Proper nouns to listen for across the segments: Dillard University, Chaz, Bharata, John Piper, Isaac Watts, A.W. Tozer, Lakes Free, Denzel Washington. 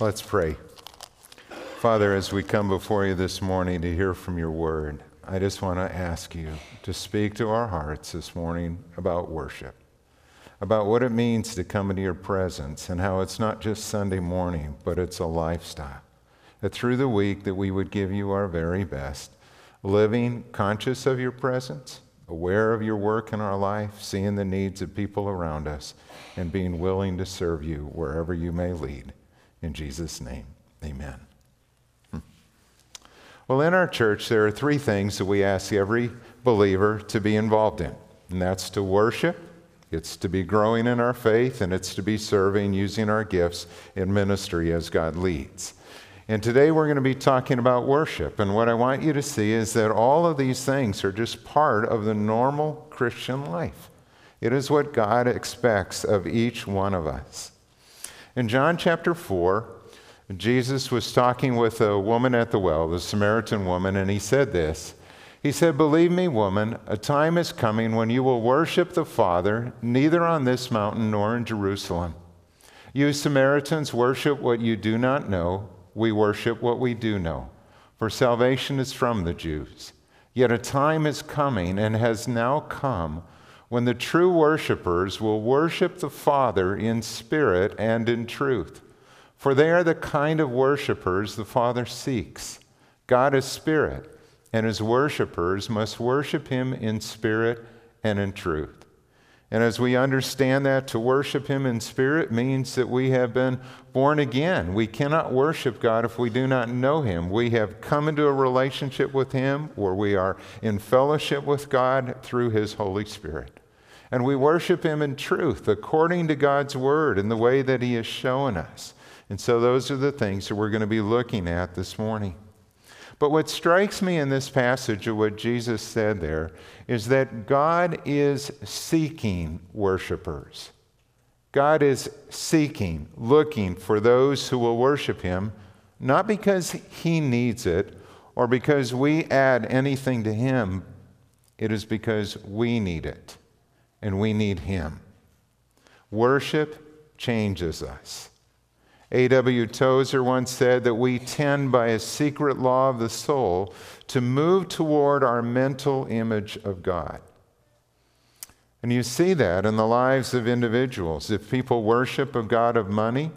Let's pray. Father, as we come before you this morning to hear from your word, I just want to ask you to speak to our hearts this morning about worship, about what it means to come into your presence and how it's not just Sunday morning, but it's a lifestyle. That through the week that we would give you our very best, living conscious of your presence, aware of your work in our life, seeing the needs of people around us, and being willing to serve you wherever you may lead. In Jesus' name, amen. Well, in our church, there are three things that we ask every believer to be involved in, and that's to worship, it's to be growing in our faith, and it's to be serving using our gifts in ministry as God leads. And today we're going to be talking about worship, and what I want you to see is that all of these things are just part of the normal Christian life. It is what God expects of each one of us. In John chapter 4, Jesus was talking with a woman at the well, the Samaritan woman, and he said this. He said, "Believe me, woman, a time is coming when you will worship the Father, neither on this mountain nor in Jerusalem. You Samaritans worship what you do not know. We worship what we do know, for salvation is from the Jews. Yet a time is coming and has now come when the true worshipers will worship the Father in spirit and in truth. For they are the kind of worshipers the Father seeks. God is spirit, and his worshipers must worship him in spirit and in truth." And as we understand that, to worship him in spirit means that we have been born again. We cannot worship God if we do not know him. We have come into a relationship with him where we are in fellowship with God through his Holy Spirit. And we worship him in truth according to God's word in the way that he has shown us. And so those are the things that we're going to be looking at this morning. But what strikes me in this passage of what Jesus said there is that God is seeking worshipers. God is seeking, looking for those who will worship him, not because he needs it or because we add anything to him. It is because we need it and we need him. Worship changes us. A.W. Tozer once said that we tend by a secret law of the soul to move toward our mental image of God. And you see that in the lives of individuals. If people worship a god of money,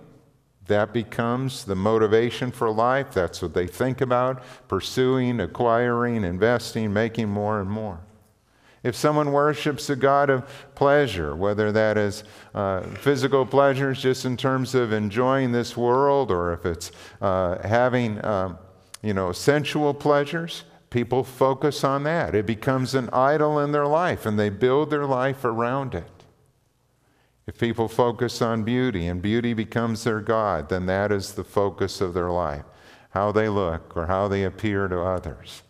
that becomes the motivation for life. That's what they think about, pursuing, acquiring, investing, making more and more. If someone worships a god of pleasure, whether that is physical pleasures just in terms of enjoying this world, or if it's having sensual pleasures, people focus on that. It becomes an idol in their life, and they build their life around it. If people focus on beauty, and beauty becomes their god, then that is the focus of their life, how they look or how they appear to others.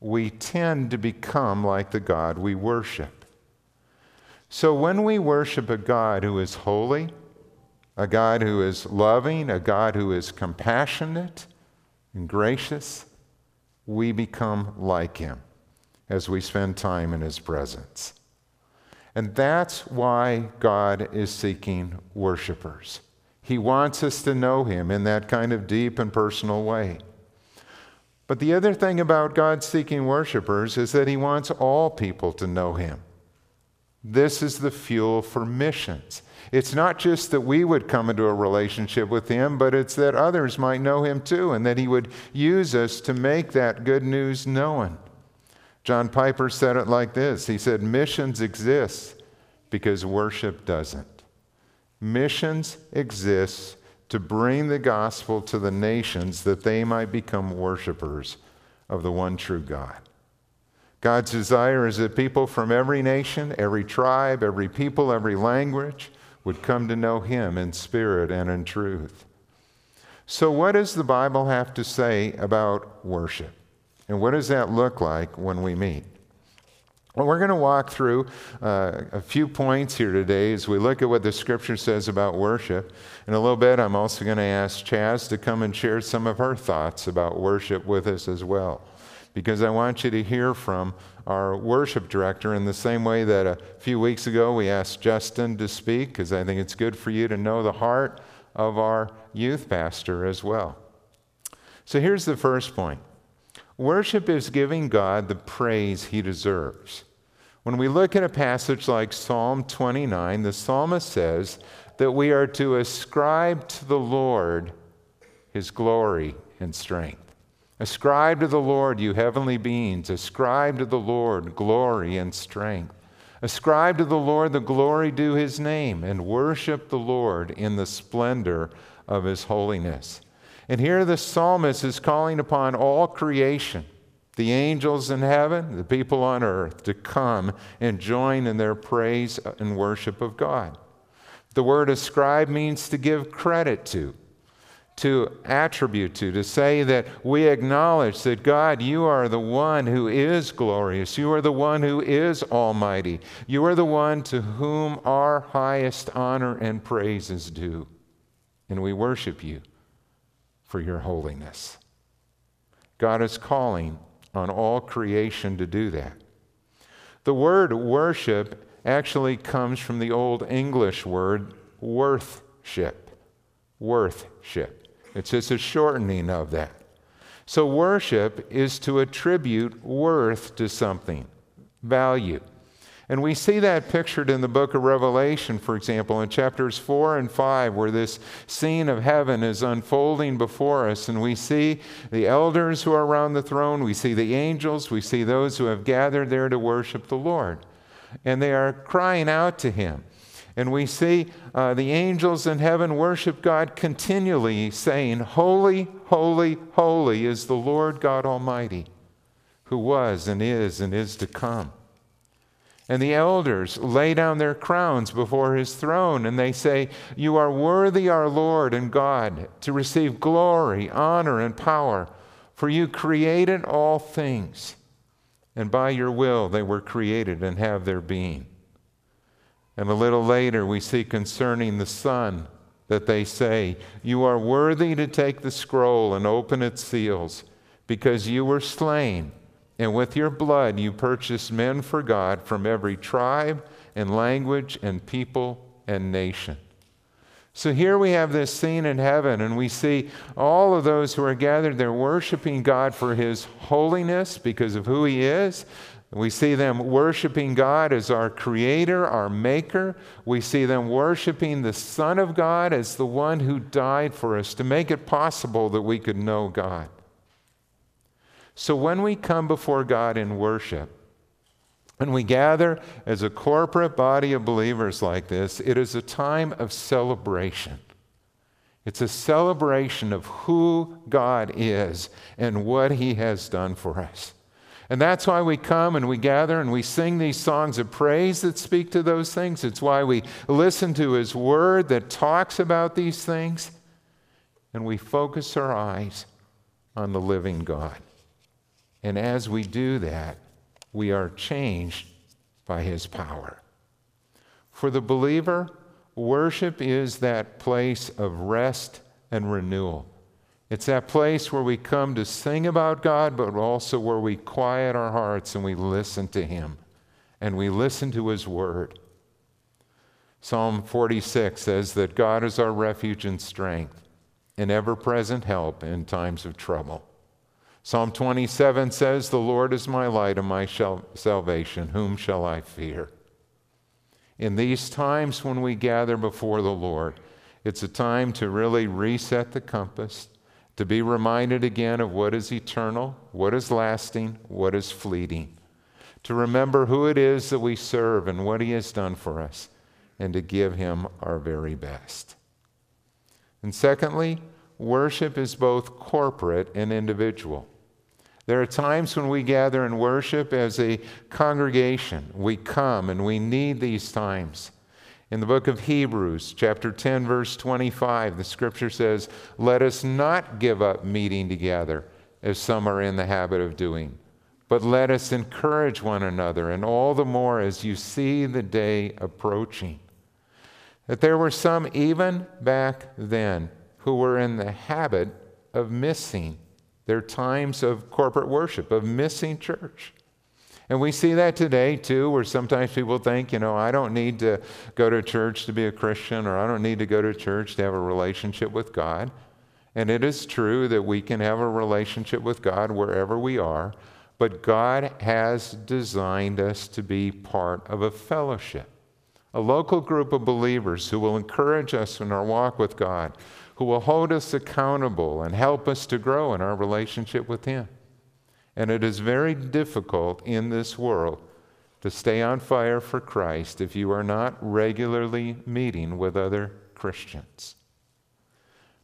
We tend to become like the God we worship. So when we worship a God who is holy, a God who is loving, a God who is compassionate and gracious, we become like him as we spend time in his presence. And that's why God is seeking worshipers. He wants us to know him in that kind of deep and personal way. But the other thing about God seeking worshipers is that he wants all people to know him. This is the fuel for missions. It's not just that we would come into a relationship with him, but it's that others might know him too, and that he would use us to make that good news known. John Piper said it like this. He said, "Missions exist because worship doesn't." Missions exist to bring the gospel to the nations that they might become worshipers of the one true God. God's desire is that people from every nation, every tribe, every people, every language would come to know him in spirit and in truth. So what does the Bible have to say about worship? And what does that look like when we meet? Well, we're going to walk through a few points here today as we look at what the Scripture says about worship. In a little bit, I'm also going to ask Chaz to come and share some of her thoughts about worship with us as well, because I want you to hear from our worship director in the same way that a few weeks ago we asked Justin to speak, because I think it's good for you to know the heart of our youth pastor as well. So here's the first point. Worship is giving God the praise he deserves. When we look at a passage like Psalm 29, the psalmist says that we are to ascribe to the Lord his glory and strength. Ascribe to the Lord, you heavenly beings. Ascribe to the Lord glory and strength. Ascribe to the Lord the glory due his name, and worship the Lord in the splendor of his holiness. And here the psalmist is calling upon all creation, the angels in heaven, the people on earth, to come and join in their praise and worship of God. The word ascribe means to give credit to attribute to say that we acknowledge that God, you are the one who is glorious. You are the one who is almighty. You are the one to whom our highest honor and praise is due. And we worship you for your holiness. God is calling on all creation to do that. The word worship actually comes from the Old English word worthship. Worthship. It's just a shortening of that. So worship is to attribute worth to something, value. And we see that pictured in the book of Revelation, for example, in chapters 4 and 5, where this scene of heaven is unfolding before us. And we see the elders who are around the throne. We see the angels. We see those who have gathered there to worship the Lord. And they are crying out to him. And we see the angels in heaven worship God continually, saying, "Holy, holy, holy is the Lord God Almighty, who was and is to come." And the elders lay down their crowns before his throne, and they say, "You are worthy, our Lord and God, to receive glory, honor, and power, for you created all things, and by your will they were created and have their being." And a little later we see concerning the Son that they say, "You are worthy to take the scroll and open its seals, because you were slain, and with your blood you purchased men for God from every tribe and language and people and nation." So here we have this scene in heaven, and we see all of those who are gathered there worshiping God for his holiness because of who he is. We see them worshiping God as our creator, our maker. We see them worshiping the Son of God as the one who died for us to make it possible that we could know God. So when we come before God in worship, when we gather as a corporate body of believers like this, it is a time of celebration. It's a celebration of who God is and what he has done for us. And that's why we come and we gather and we sing these songs of praise that speak to those things. It's why we listen to his word that talks about these things. And we focus our eyes on the living God. And as we do that, we are changed by his power. For the believer, worship is that place of rest and renewal. It's that place where we come to sing about God, but also where we quiet our hearts and we listen to him and we listen to his word. Psalm 46 says that God is our refuge and strength, an ever-present help in times of trouble. Psalm 27 says, "The Lord is my light and my salvation. Whom shall I fear?" In these times when we gather before the Lord, it's a time to really reset the compass, to be reminded again of what is eternal, what is lasting, what is fleeting, to remember who it is that we serve and what he has done for us, and to give him our very best. And secondly, worship is both corporate and individual. There are times when we gather and worship as a congregation. We come and we need these times. In the book of Hebrews, chapter 10, verse 25, the scripture says, "Let us not give up meeting together, as some are in the habit of doing, but let us encourage one another, and all the more as you see the day approaching." That there were some even back then who were in the habit of missing their times of corporate worship, of missing church. And we see that today too, where sometimes people think, you know, I don't need to go to church to be a Christian, or I don't need to go to church to have a relationship with God. And it is true that we can have a relationship with God wherever we are, but God has designed us to be part of a fellowship, a local group of believers who will encourage us in our walk with God, who will hold us accountable and help us to grow in our relationship with Him. And it is very difficult in this world to stay on fire for Christ if you are not regularly meeting with other Christians.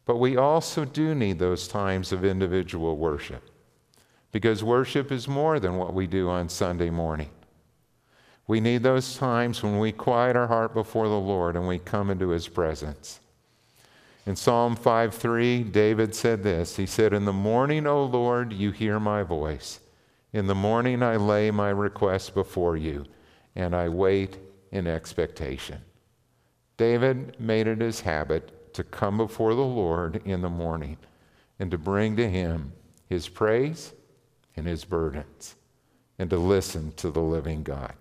But we also do need those times of individual worship, because worship is more than what we do on Sunday morning. We need those times when we quiet our heart before the Lord and we come into His presence. In Psalm 5:3, David said this. He said, "In the morning, O Lord, you hear my voice. In the morning I lay my request before you, and I wait in expectation." David made it his habit to come before the Lord in the morning and to bring to Him his praise and his burdens and to listen to the living God.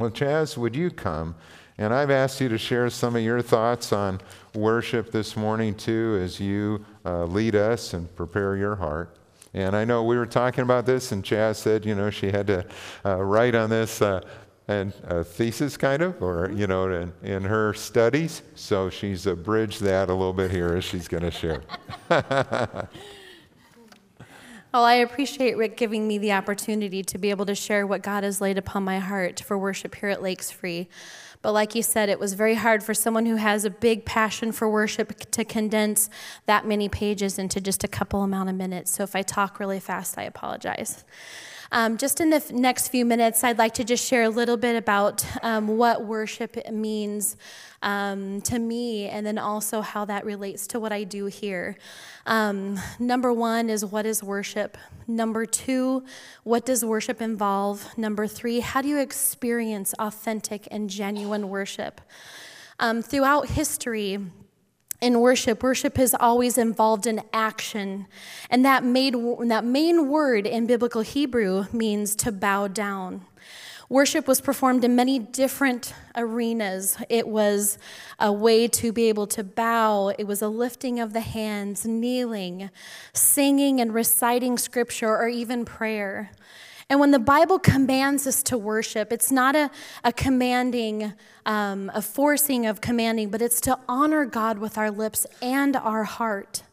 Well, Chaz, would you come? And I've asked you to share some of your thoughts on worship this morning, too, as you lead us and prepare your heart. And I know we were talking about this, and Chaz said, you know, she had to write on this and a thesis, kind of, or, you know, in her studies. So she's abridged that a little bit here as she's going to share. Well, I appreciate Rick giving me the opportunity to be able to share what God has laid upon my heart for worship here at Lakes Free. But like you said, it was very hard for someone who has a big passion for worship to condense that many pages into just a couple amount of minutes. So if I talk really fast, I apologize. Just in the next few minutes, I'd like to just share a little bit about what worship means to me, and then also how that relates to what I do here. Number one is, what is worship? Number two, what does worship involve? Number three, how do you experience authentic and genuine worship? Throughout history, in worship, worship has always involved an action, and that main word in biblical Hebrew means to bow down. Worship was performed in many different arenas. It was a way to be able to bow. It was a lifting of the hands, kneeling, singing and reciting scripture, or even prayer. And when the Bible commands us to worship, it's not a commanding, a forcing of commanding, but it's to honor God with our lips and our heart.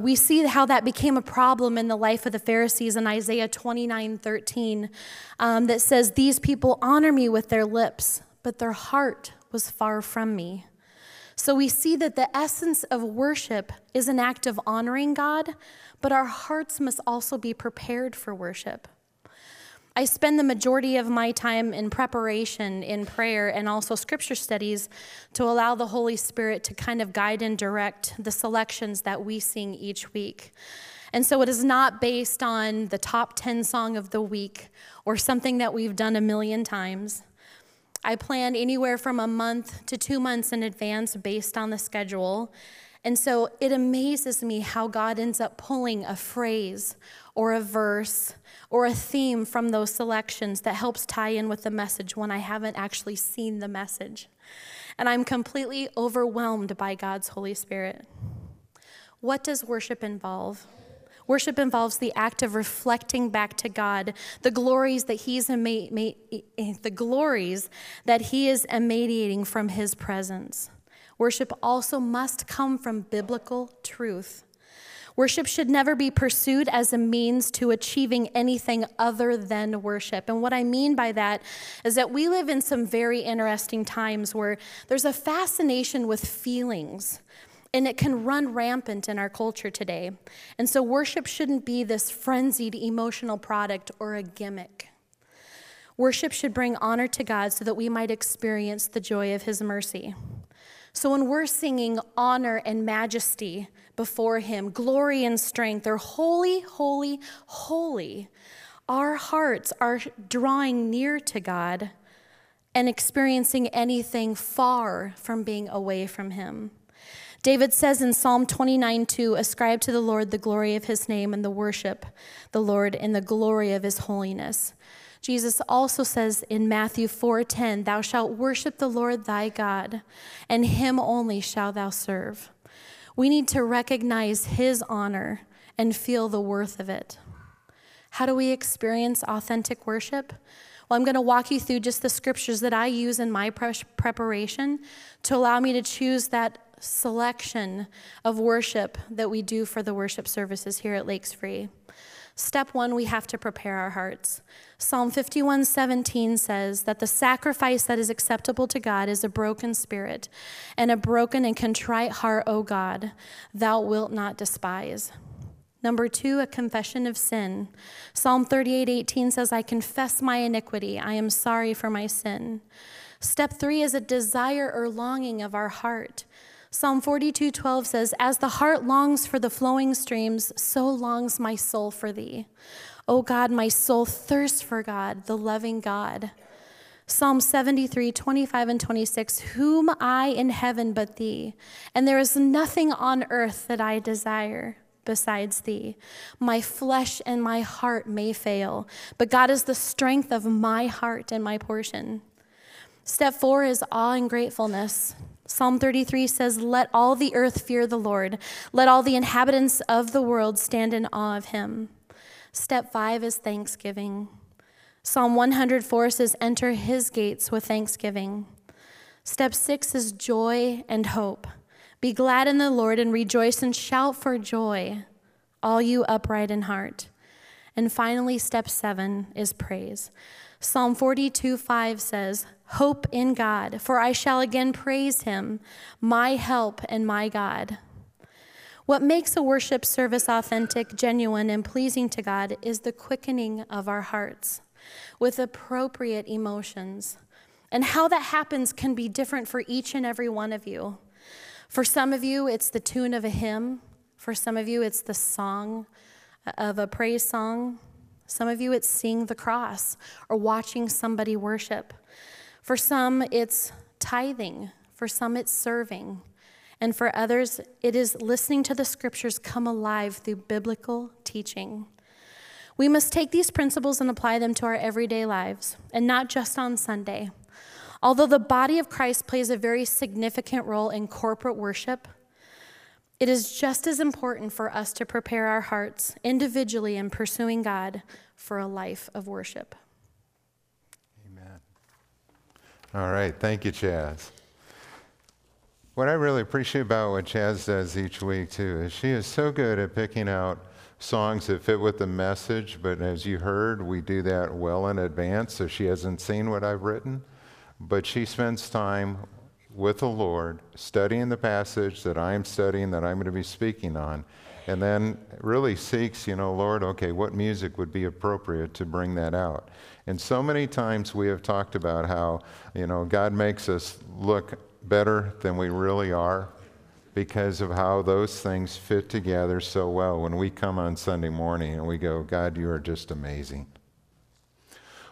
We see how that became a problem in the life of the Pharisees in Isaiah 29:13, that says, "These people honor me with their lips, but their heart was far from me." So we see that the essence of worship is an act of honoring God, but our hearts must also be prepared for worship. I spend the majority of my time in preparation, in prayer, and also scripture studies to allow the Holy Spirit to kind of guide and direct the selections that we sing each week. And so it is not based on the top 10 song of the week or something that we've done a million times. I plan anywhere from a month to 2 months in advance based on the schedule. And so it amazes me how God ends up pulling a phrase or a verse or a theme from those selections that helps tie in with the message when I haven't actually seen the message. And I'm completely overwhelmed by God's Holy Spirit. What does worship involve? Worship involves the act of reflecting back to God the glories that He is emanating from His presence. Worship also must come from biblical truth. Worship should never be pursued as a means to achieving anything other than worship. And what I mean by that is that we live in some very interesting times where there's a fascination with feelings, and it can run rampant in our culture today. And so worship shouldn't be this frenzied emotional product or a gimmick. Worship should bring honor to God so that we might experience the joy of His mercy. So when we're singing honor and majesty before Him, glory and strength, they're holy, holy, holy. Our hearts are drawing near to God and experiencing anything far from being away from Him. David says in Psalm 29:2, ascribe to the Lord the glory of his name and the worship the Lord in the glory of his holiness. Jesus also says in Matthew 4:10, thou shalt worship the Lord thy God, and him only shalt thou serve. We need to recognize his honor and feel the worth of it. How do we experience authentic worship? Well, I'm going to walk you through just the scriptures that I use in my preparation to allow me to choose that selection of worship that we do for the worship services here at Lakes Free. Step one, we have to prepare our hearts. Psalm 51:17 says that the sacrifice that is acceptable to God is a broken spirit, and a broken and contrite heart, O God, thou wilt not despise. Number two, a confession of sin. Psalm 38:18 says, I confess my iniquity. I am sorry for my sin. Step three is a desire or longing of our heart. Psalm 42:12 says, as the heart longs for the flowing streams, so longs my soul for thee. O God, my soul thirsts for God, the loving God. Psalm 73:25 and 26, whom I in heaven but thee, and there is nothing on earth that I desire besides thee. My flesh and my heart may fail, but God is the strength of my heart and my portion. Step four is awe and gratefulness. Psalm 33 says, let all the earth fear the Lord. Let all the inhabitants of the world stand in awe of him. Step five is thanksgiving. Psalm 104 says, enter his gates with thanksgiving. Step six is joy and hope. Be glad in the Lord and rejoice and shout for joy, all you upright in heart. And finally, step seven is praise. Psalm 42:5 says, hope in God, for I shall again praise him, my help and my God. What makes a worship service authentic, genuine, and pleasing to God is the quickening of our hearts with appropriate emotions. And how that happens can be different for each and every one of you. For some of you, it's the tune of a hymn. For some of you, it's the song of a praise song. Some of you, it's seeing the cross or watching somebody worship. For some, it's tithing. For some, it's serving. And for others, it is listening to the scriptures come alive through biblical teaching. We must take these principles and apply them to our everyday lives, and not just on Sunday. Although the body of Christ plays a very significant role in corporate worship, it is just as important for us to prepare our hearts individually in pursuing God for a life of worship. Amen. All right, thank you, Chaz. What I really appreciate about what Chaz does each week, too, is she is so good at picking out songs that fit with the message, but as you heard, we do that well in advance, so she hasn't seen what I've written. But she spends time with the Lord, studying the passage that I'm studying, that I'm going to be speaking on, and then really seeks, Lord, okay, what music would be appropriate to bring that out? And so many times we have talked about how, God makes us look better than we really are because of how those things fit together so well. When we come on Sunday morning and we go, God, you are just amazing.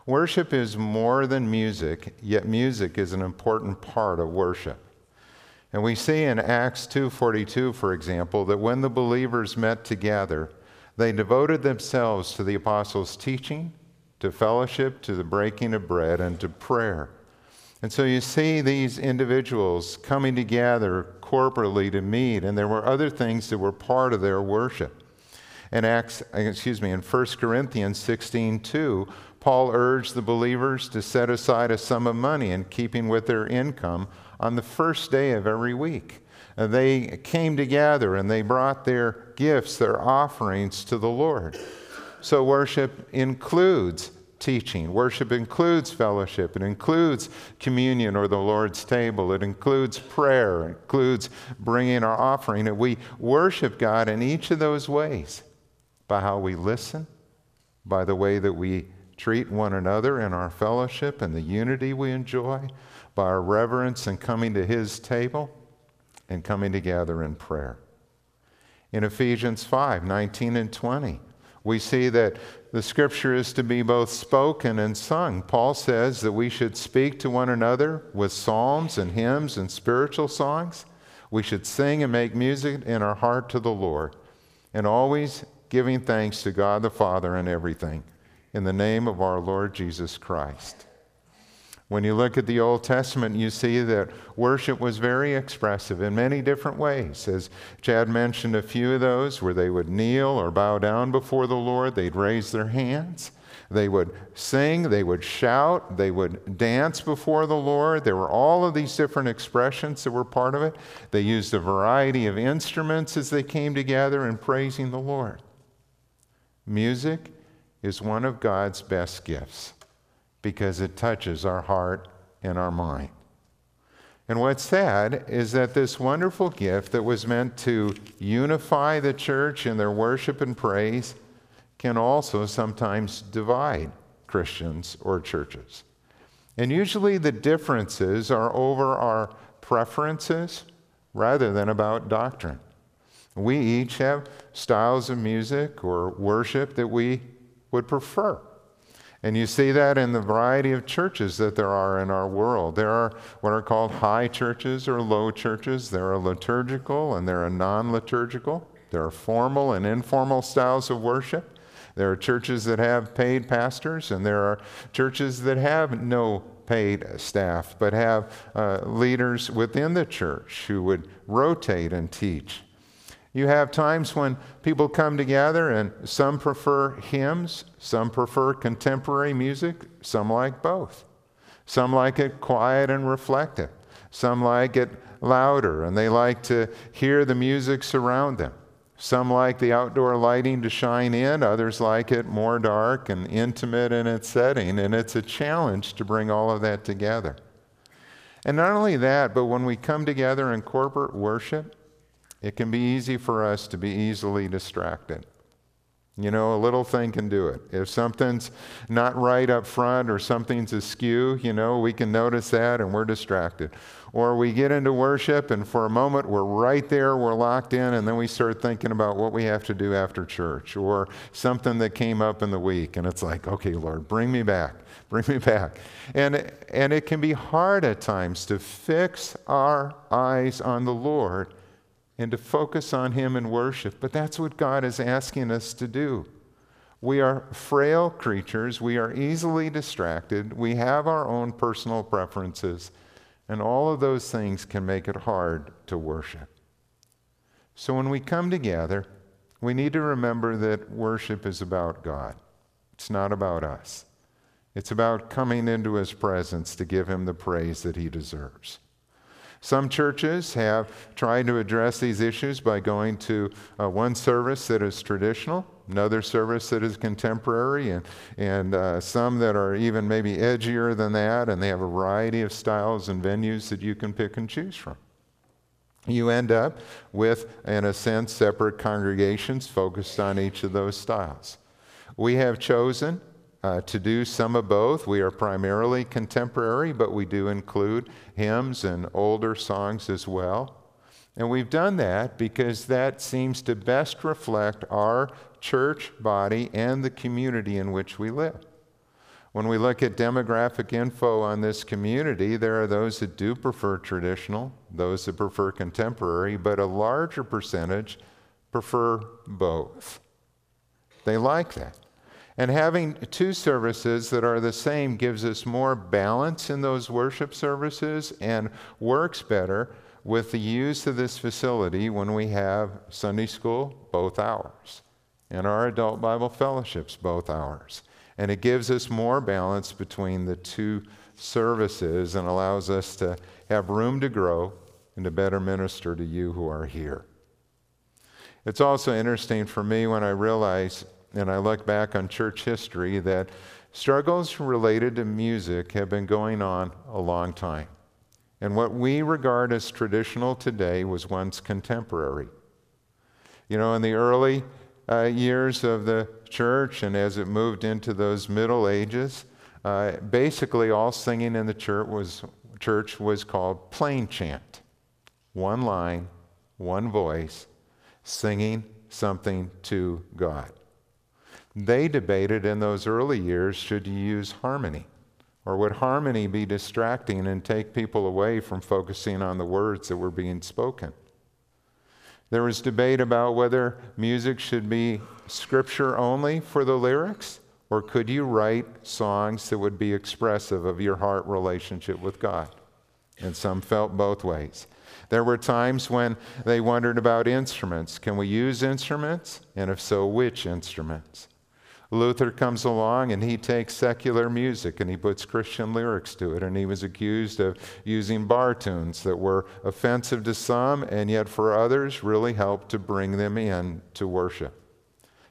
Worship is more than music, yet music is an important part of worship. And we see in Acts 2:42, for example, that when the believers met together, they devoted themselves to the apostles' teaching, to fellowship, to the breaking of bread, and to prayer. And so you see these individuals coming together corporately to meet, and there were other things that were part of their worship. In 1 Corinthians 16:2, Paul urged the believers to set aside a sum of money in keeping with their income on the first day of every week. And they came together and they brought their gifts, their offerings to the Lord. So worship includes teaching. Worship includes fellowship. It includes communion or the Lord's table. It includes prayer. It includes bringing our offering. And we worship God in each of those ways, by how we listen, by the way that we treat one another in our fellowship and the unity we enjoy, by our reverence and coming to his table, and coming together in prayer. In Ephesians 5:19 and 20, we see that the scripture is to be both spoken and sung. Paul says that we should speak to one another with psalms and hymns and spiritual songs. We should sing and make music in our heart to the Lord, and always giving thanks to God the Father in everything, in the name of our Lord Jesus Christ. When you look at the Old Testament, you see that worship was very expressive in many different ways. As Chad mentioned a few of those, where they would kneel or bow down before the Lord, they'd raise their hands, they would sing, they would shout, they would dance before the Lord. There were all of these different expressions that were part of it. They used a variety of instruments as they came together in praising the Lord. Music is one of God's best gifts, because it touches our heart and our mind. And what's sad is that this wonderful gift that was meant to unify the church in their worship and praise can also sometimes divide Christians or churches. And usually the differences are over our preferences rather than about doctrine. We each have styles of music or worship that we would prefer. And you see that in the variety of churches that there are in our world. There are what are called high churches or low churches. There are liturgical and there are non-liturgical. There are formal and informal styles of worship. There are churches that have paid pastors, and there are churches that have no paid staff, but have leaders within the church who would rotate and teach. You have times when people come together and some prefer hymns, some prefer contemporary music, some like both. Some like it quiet and reflective. Some like it louder, and they like to hear the music surround them. Some like the outdoor lighting to shine in, others like it more dark and intimate in its setting, and it's a challenge to bring all of that together. And not only that, but when we come together in corporate worship, it can be easy for us to be easily distracted. You know, a little thing can do it. If something's not right up front or something's askew, you know, we can notice that and we're distracted. Or we get into worship and for a moment we're right there, we're locked in, and then we start thinking about what we have to do after church or something that came up in the week. And it's like, okay, Lord, bring me back, bring me back. And it can be hard at times to fix our eyes on the Lord and to focus on Him in worship. But that's what God is asking us to do. We are frail creatures. We are easily distracted. We have our own personal preferences. And all of those things can make it hard to worship. So when we come together, we need to remember that worship is about God. It's not about us. It's about coming into His presence to give Him the praise that He deserves. Some churches have tried to address these issues by going to one service that is traditional, another service that is contemporary, and some that are even maybe edgier than that, and they have a variety of styles and venues that you can pick and choose from. You end up with, in a sense, separate congregations focused on each of those styles. We have chosen to do some of both. We are primarily contemporary, but we do include hymns and older songs as well. And we've done that because that seems to best reflect our church body and the community in which we live. When we look at demographic info on this community, there are those that do prefer traditional, those that prefer contemporary, but a larger percentage prefer both. They like that. And having two services that are the same gives us more balance in those worship services and works better with the use of this facility when we have Sunday school, both hours, and our adult Bible fellowships, both hours. And it gives us more balance between the two services and allows us to have room to grow and to better minister to you who are here. It's also interesting for me when I realize, and I look back on church history, that struggles related to music have been going on a long time. And what we regard as traditional today was once contemporary. You know, in the early years of the church, and as it moved into those Middle Ages, basically all singing in the church was called plain chant. One line, one voice, singing something to God. They debated in those early years, should you use harmony Or would harmony be distracting and take people away from focusing on the words that were being spoken? There was debate about whether music should be scripture only for the lyrics, or could you write songs that would be expressive of your heart relationship with God? And some felt both ways. There were times when they wondered about instruments. Can we use instruments? And if so, which instruments? Luther comes along and he takes secular music and he puts Christian lyrics to it, and he was accused of using bar tunes that were offensive to some and yet for others really helped to bring them in to worship.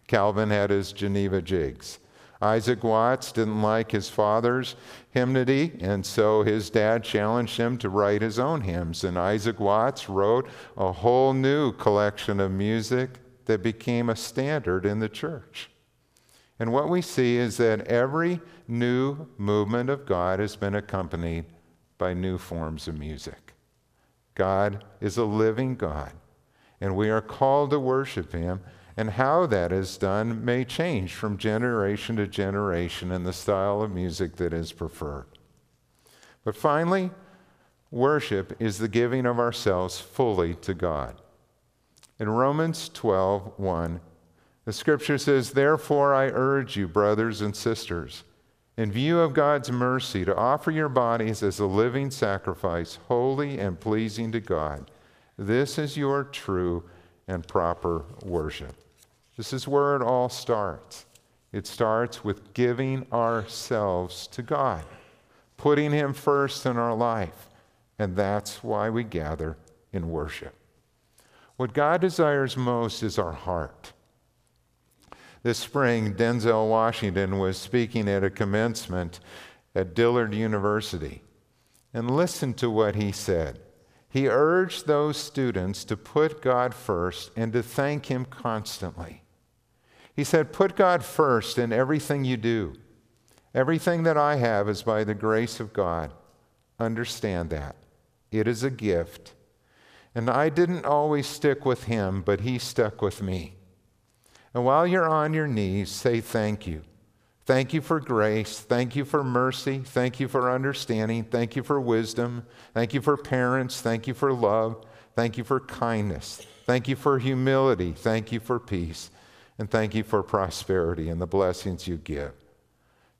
Calvin had his Geneva jigs. Isaac Watts didn't like his father's hymnody, and so his dad challenged him to write his own hymns, and Isaac Watts wrote a whole new collection of music that became a standard in the church. And what we see is that every new movement of God has been accompanied by new forms of music. God is a living God, and we are called to worship Him, and how that is done may change from generation to generation in the style of music that is preferred. But finally, worship is the giving of ourselves fully to God. In Romans 12:1, the scripture says, "Therefore I urge you, brothers and sisters, in view of God's mercy, to offer your bodies as a living sacrifice, holy and pleasing to God. This is your true and proper worship." This is where it all starts. It starts with giving ourselves to God, putting Him first in our life, and that's why we gather in worship. What God desires most is our heart. This spring, Denzel Washington was speaking at a commencement at Dillard University. And listen to what he said. He urged those students to put God first and to thank Him constantly. He said, "Put God first in everything you do. Everything that I have is by the grace of God. Understand that. It is a gift. And I didn't always stick with Him, but He stuck with me. And while you're on your knees, say thank you. Thank you for grace. Thank you for mercy. Thank you for understanding. Thank you for wisdom. Thank you for parents. Thank you for love. Thank you for kindness. Thank you for humility. Thank you for peace. And thank you for prosperity and the blessings you give."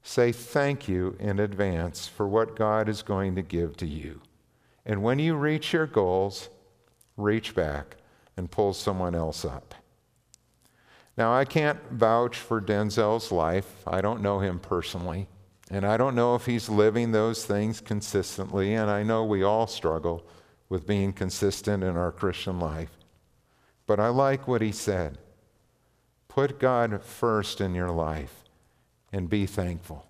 Say thank you in advance for what God is going to give to you. And when you reach your goals, reach back and pull someone else up. Now, I can't vouch for Denzel's life. I don't know him personally, and I don't know if he's living those things consistently, and I know we all struggle with being consistent in our Christian life. But I like what he said. Put God first in your life and be thankful.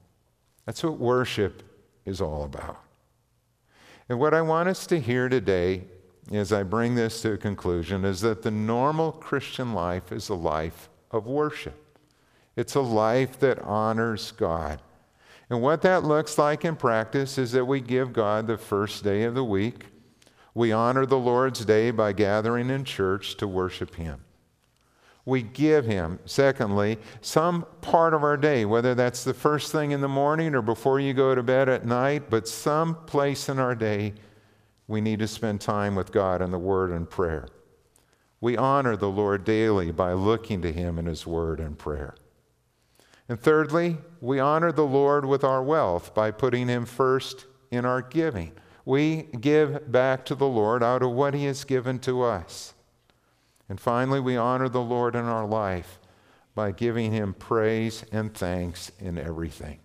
That's what worship is all about. And what I want us to hear today, as I bring this to a conclusion, is that the normal Christian life is a life of worship. It's a life that honors God. And what that looks like in practice is that we give God the first day of the week. We honor the Lord's Day by gathering in church to worship Him. We give Him, secondly, some part of our day, whether that's the first thing in the morning or before you go to bed at night, but some place in our day we need to spend time with God in the Word and prayer. We honor the Lord daily by looking to Him in His Word and prayer. And thirdly, we honor the Lord with our wealth by putting Him first in our giving. We give back to the Lord out of what He has given to us. And finally, we honor the Lord in our life by giving Him praise and thanks in everything.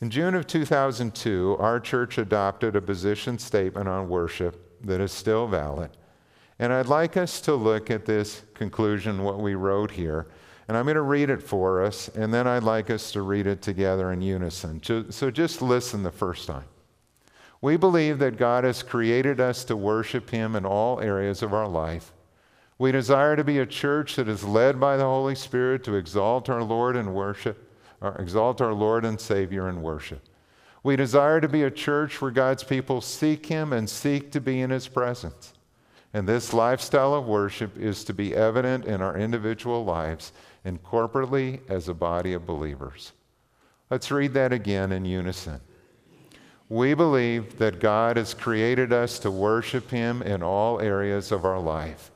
In June of 2002, our church adopted a position statement on worship that is still valid. And I'd like us to look at this conclusion, what we wrote here. And I'm going to read it for us, and then I'd like us to read it together in unison. So just listen the first time. We believe that God has created us to worship Him in all areas of our life. We desire to be a church that is led by the Holy Spirit to exalt our Lord in worship. Exalt our Lord and Savior in worship. We desire to be a church where God's people seek Him and seek to be in His presence. And this lifestyle of worship is to be evident in our individual lives and corporately as a body of believers. Let's read that again in unison. We believe that God has created us to worship Him in all areas of our life.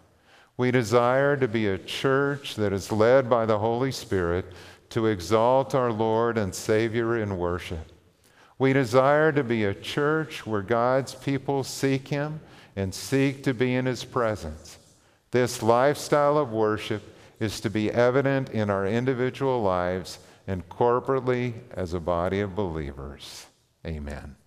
We desire to be a church that is led by the Holy Spirit to exalt our Lord and Savior in worship. We desire to be a church where God's people seek Him and seek to be in His presence. This lifestyle of worship is to be evident in our individual lives and corporately as a body of believers. Amen.